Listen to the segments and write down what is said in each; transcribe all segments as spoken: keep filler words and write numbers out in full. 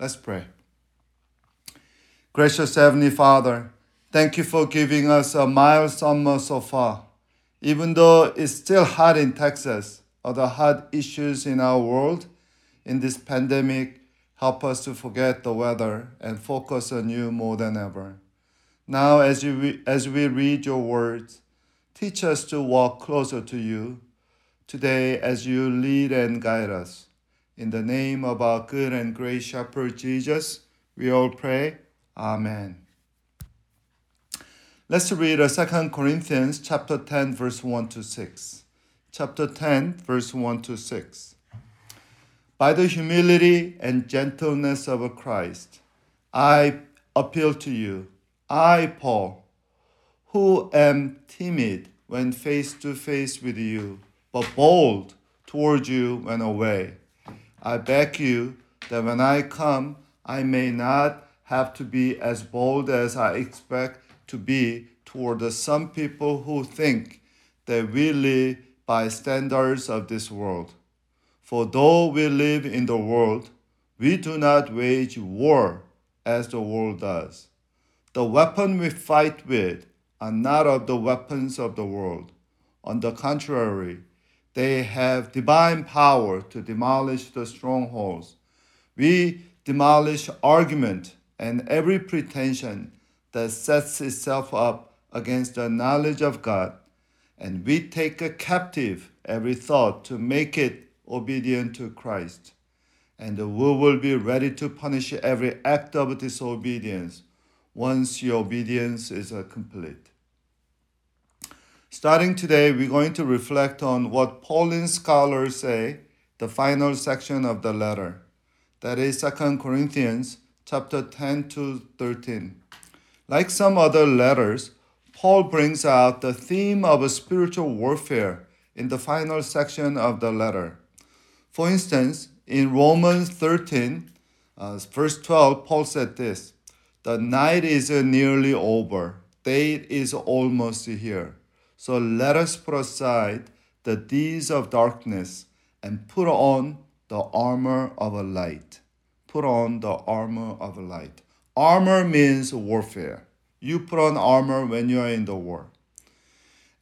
Let's pray. Gracious Heavenly Father, thank you for giving us a mild summer so far. Even though it's still hot in Texas, other hot issues in our world, in this pandemic, help us to forget the weather and focus on you more than ever. Now, as you as we read your words, teach us to walk closer to you today as you lead and guide us. In the name of our good and great Shepherd Jesus, we all pray. Amen. Let's read Second Corinthians chapter ten, verse one to six. Chapter ten, verse one to six. By the humility and gentleness of Christ, I appeal to you, I, Paul, who am timid when face to face with you, but bold toward you when away. I beg you that when I come, I may not have to be as bold as I expect to be toward some people who think that we live by standards of this world. For though we live in the world, we do not wage war as the world does. The weapon we fight with are not of the weapons of the world. On the contrary, they have divine power to demolish the strongholds. We demolish argument and every pretension that sets itself up against the knowledge of God, and we take a captive every thought to make it obedient to Christ. And we will be ready to punish every act of disobedience once your obedience is complete. Starting today, we're going to reflect on what Pauline scholars say, the final section of the letter. That is Second Corinthians chapter ten to thirteen. Like some other letters, Paul brings out the theme of spiritual warfare in the final section of the letter. For instance, in Romans thirteen, uh, verse twelve, Paul said this, "The night is nearly over, day is almost here. So let us put aside the deeds of darkness and put on the armor of a light." Put on the armor of a light. Armor means warfare. You put on armor when you are in the war.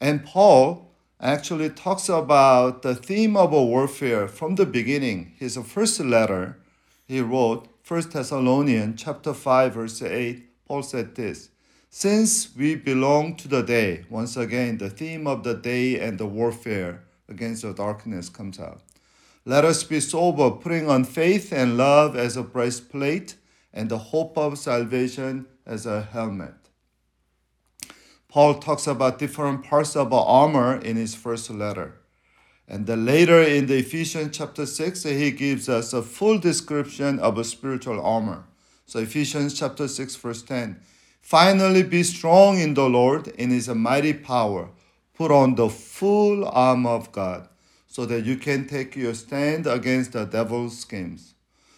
And Paul actually talks about the theme of warfare from the beginning. His first letter he wrote, First Thessalonians chapter five, verse eight, Paul said this, "Since we belong to the day," once again, the theme of the day and the warfare against the darkness comes out. "Let us be sober, putting on faith and love as a breastplate, and the hope of salvation as a helmet." Paul talks about different parts of armor in his first letter. And then later in the Ephesians chapter six, he gives us a full description of a spiritual armor. So Ephesians chapter six, verse ten, "Finally be strong in the Lord, in his mighty power. Put on the full armor of God, so that you can take your stand against the devil's schemes."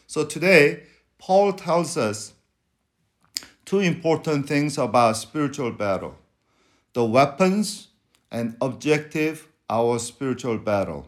So today, Paul tells us two important things about spiritual battle. The weapons and objective, our spiritual battle.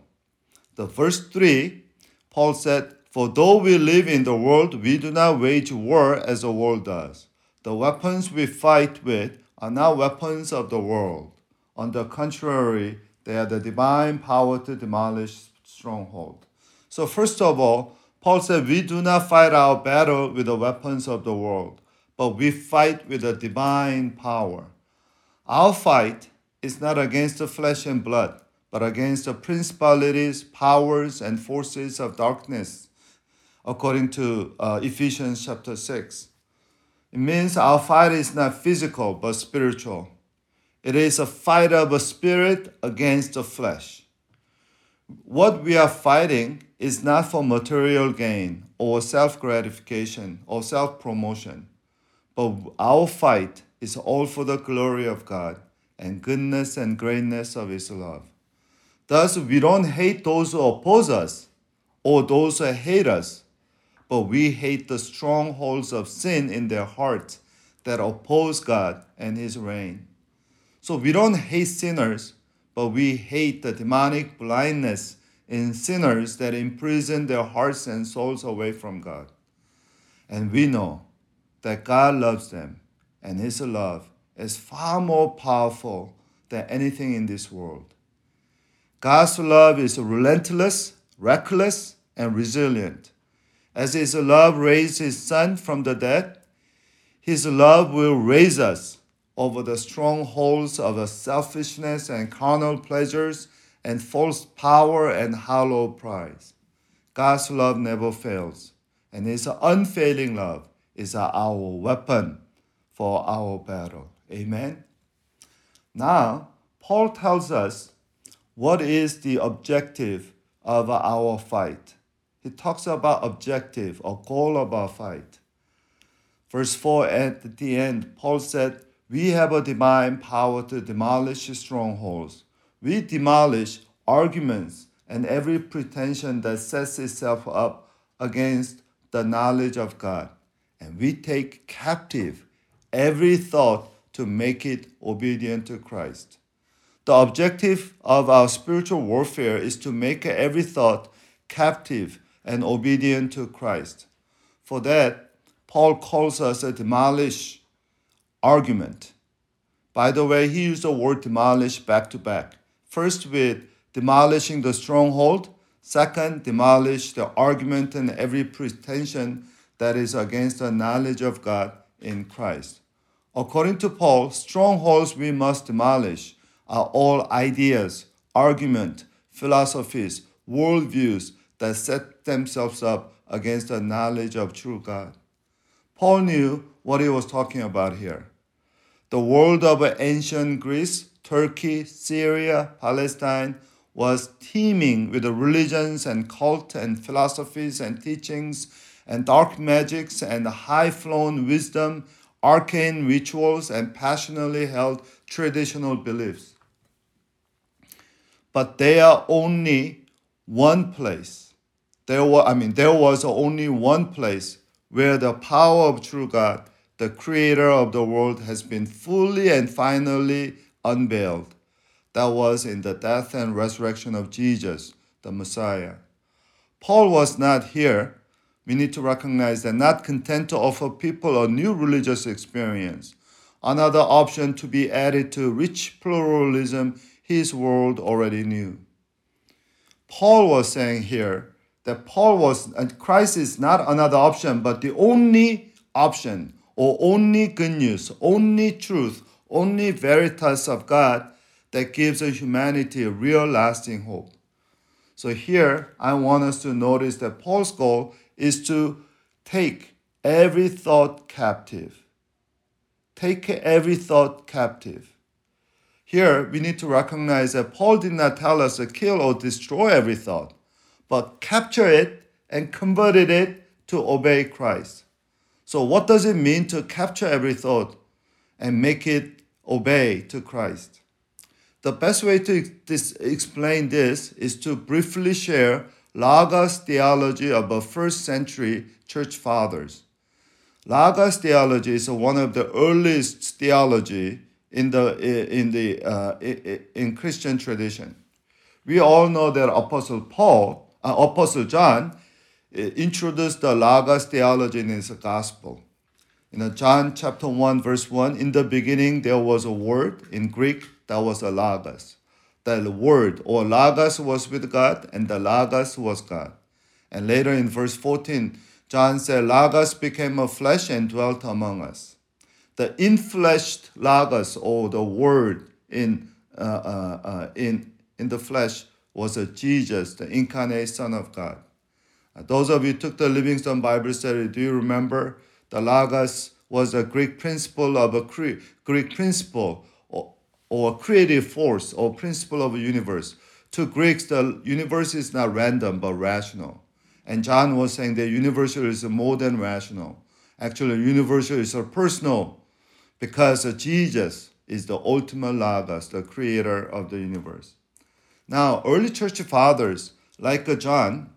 The verse three, Paul said, "For though we live in the world, we do not wage war as the world does. The weapons we fight with are not weapons of the world. On the contrary, they are the divine power to demolish stronghold." So first of all, Paul said we do not fight our battle with the weapons of the world, but we fight with the divine power. Our fight is not against the flesh and blood, but against the principalities, powers, and forces of darkness, according to uh, Ephesians chapter six. It means our fight is not physical, but spiritual. It is a fight of a spirit against the flesh. What we are fighting is not for material gain or self-gratification or self-promotion, but our fight is all for the glory of God and goodness and greatness of His love. Thus, we don't hate those who oppose us or those who hate us, but we hate the strongholds of sin in their hearts that oppose God and His reign. So we don't hate sinners, but we hate the demonic blindness in sinners that imprison their hearts and souls away from God. And we know that God loves them, and his love is far more powerful than anything in this world. God's love is relentless, reckless, and resilient. As his love raised his son from the dead, his love will raise us over the strongholds of selfishness and carnal pleasures and false power and hollow pride. God's love never fails, and his unfailing love is our weapon for our battle. Amen? Now, Paul tells us what is the objective of our fight. He talks about objective or goal of our fight. Verse four at the end, Paul said, "We have a divine power to demolish strongholds. We demolish arguments and every pretension that sets itself up against the knowledge of God. And we take captive every thought to make it obedient to Christ." The objective of our spiritual warfare is to make every thought captive and obedient to Christ. For that, Paul calls us a demolish argument. By the way, he used the word demolish back to back. First with demolishing the stronghold. Second, demolish the argument and every pretension that is against the knowledge of God in Christ. According to Paul, strongholds we must demolish are all ideas, arguments, philosophies, worldviews that set themselves up against the knowledge of true God. Paul knew what he was talking about here. The world of ancient Greece, Turkey, Syria, Palestine was teeming with religions and cults and philosophies and teachings and dark magics and high-flown wisdom, arcane rituals, and passionately held traditional beliefs. But they are only one place. There were, I mean, there was only one place where the power of true God, the creator of the world, has been fully and finally unveiled. That was in the death and resurrection of Jesus, the Messiah. Paul was not here. We need to recognize that, not content to offer people a new religious experience, another option to be added to rich pluralism his world already knew. Paul was saying here, that Paul was, and Christ is not another option, but the only option, or only good news, only truth, only veritas of God that gives humanity a real lasting hope. So here, I want us to notice that Paul's goal is to take every thought captive. Take every thought captive. Here, we need to recognize that Paul did not tell us to kill or destroy every thought, but capture it and converted it to obey Christ. So what does it mean to capture every thought and make it obey to Christ? The best way to this, explain this is to briefly share Logos theology of the first century church fathers. Logos theology is one of the earliest theology in the in the uh, in Christian tradition. We all know that Apostle Paul. Uh, Apostle John uh, introduced the Logos theology in his gospel. In uh, John chapter one, verse one, "In the beginning there was a word," in Greek, that was a Logos. The word, or Logos, was with God, and the Logos was God. And later in verse fourteen, John said, "Logos became a flesh and dwelt among us." The infleshed Logos, or the word in uh, uh, uh, in in the flesh, was a Jesus, the incarnate Son of God. Those of you who took the Livingstone Bible study, do you remember? The Logos was a Greek principle of a cre- Greek principle or, or creative force or principle of a universe. To Greeks, the universe is not random but rational. And John was saying the universe is more than rational. Actually, the universe is personal because Jesus is the ultimate Logos, the creator of the universe. Now, early church fathers like John,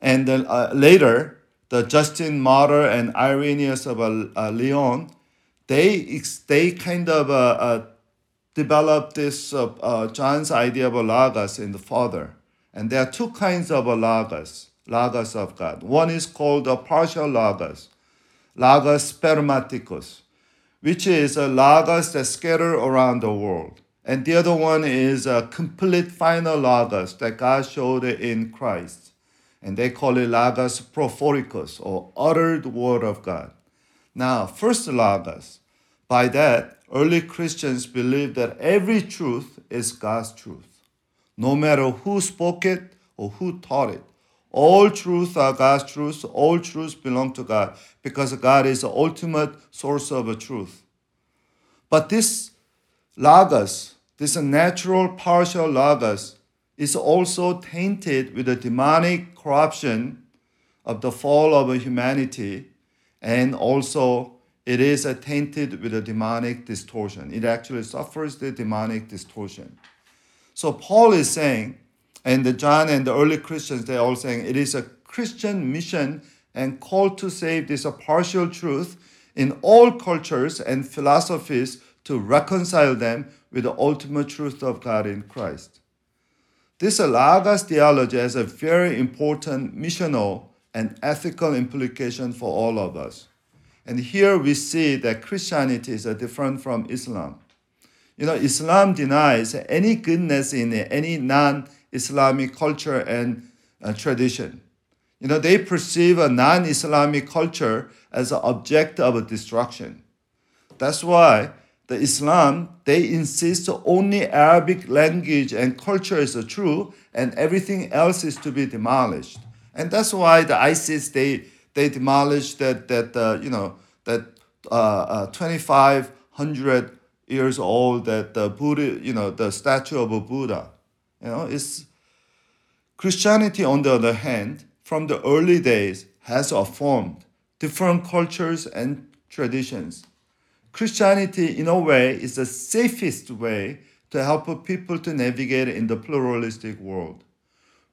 and then uh, later the Justin Martyr and Irenaeus of uh, Lyon, they they kind of uh, uh, developed this uh, uh, John's idea of a Logos in the Father. And there are two kinds of a Logos. Logos of God. One is called a partial logos, logos spermaticus, which is a logos that scatters around the world. And the other one is a complete final logos that God showed in Christ. And they call it logos prophorikos, or uttered word of God. Now, first logos. By that, early Christians believed that every truth is God's truth. No matter who spoke it or who taught it, all truths are God's truths. All truths belong to God because God is the ultimate source of a truth. But this logos, this natural partial logos, is also tainted with the demonic corruption of the fall of humanity, and also it is tainted with a demonic distortion. It actually suffers the demonic distortion. So Paul is saying, and the John and the early Christians, they're all saying, it is a Christian mission and call to save this partial truth in all cultures and philosophies to reconcile them with the ultimate truth of God in Christ. This Logos theology has a very important missional and ethical implication for all of us. And here we see that Christianity is different from Islam. You know, Islam denies any goodness in any non Islamic culture and uh, tradition. You know, they perceive a non-Islamic culture as an object of destruction. That's why the Islam, they insist only Arabic language and culture is true and everything else is to be demolished. And that's why the ISIS, they they demolished that, that uh, you know, that uh, uh, twenty-five hundred years old, that the Buddha, you know, the statue of a Buddha. You know, it's Christianity, on the other hand, from the early days, has affirmed different cultures and traditions. Christianity, in a way, is the safest way to help people to navigate in the pluralistic world.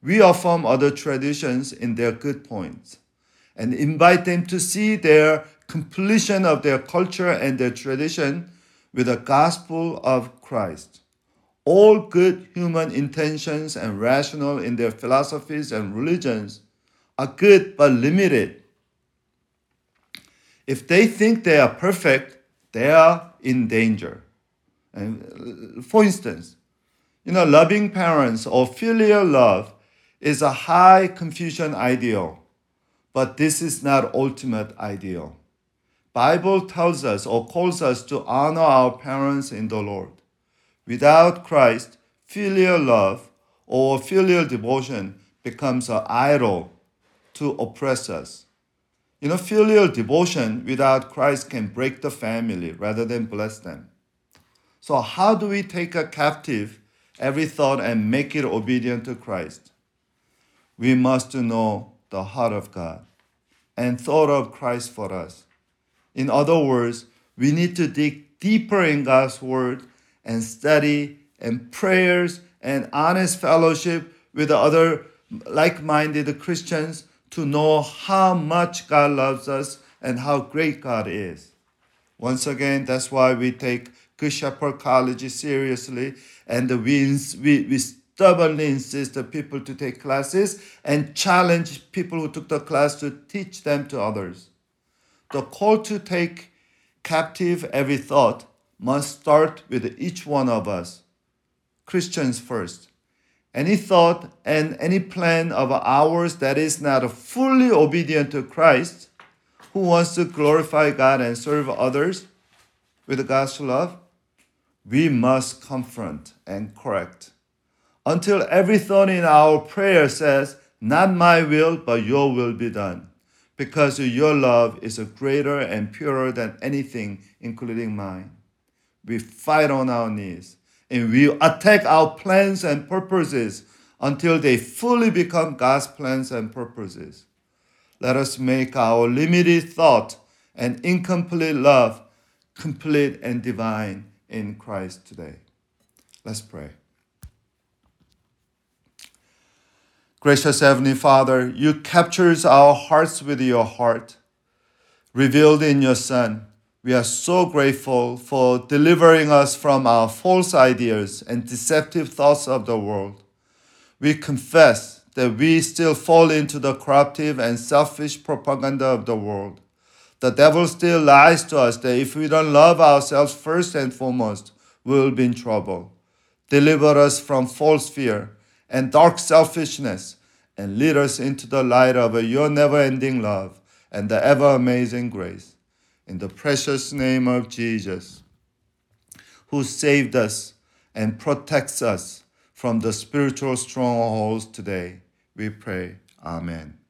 We affirm other traditions in their good points and invite them to see their completion of their culture and their tradition with the gospel of Christ. All good human intentions and rational in their philosophies and religions are good but limited. If they think they are perfect, they are in danger. And for instance, you know, loving parents or filial love is a high Confucian ideal, but this is not ultimate ideal. Bible tells us or calls us to honor our parents in the Lord. Without Christ, filial love or filial devotion becomes an idol to oppress us. You know, filial devotion without Christ can break the family rather than bless them. So how do we take a captive every thought and make it obedient to Christ? We must know the heart of God and thought of Christ for us. In other words, we need to dig deeper in God's word and study and prayers and honest fellowship with other like-minded Christians to know how much God loves us and how great God is. Once again, that's why we take Good Shepherd College seriously, and we, we, we stubbornly insist that people to take classes and challenge people who took the class to teach them to others. The call to take captive every thought must start with each one of us, Christians first. Any thought and any plan of ours that is not fully obedient to Christ, who wants to glorify God and serve others with God's love, we must confront and correct until every thought in our prayer says, "Not my will, but your will be done," because your love is greater and purer than anything, including mine. We fight on our knees, and we attack our plans and purposes until they fully become God's plans and purposes. Let us make our limited thought and incomplete love complete and divine in Christ today. Let's pray. Gracious Heavenly Father, you captured our hearts with your heart, revealed in your Son. We are so grateful for delivering us from our false ideas and deceptive thoughts of the world. We confess that we still fall into the corruptive and selfish propaganda of the world. The devil still lies to us that if we don't love ourselves first and foremost, we will be in trouble. Deliver us from false fear and dark selfishness, and lead us into the light of your never-ending love and the ever-amazing grace. In the precious name of Jesus, who saved us and protects us from the spiritual strongholds today, we pray. Amen.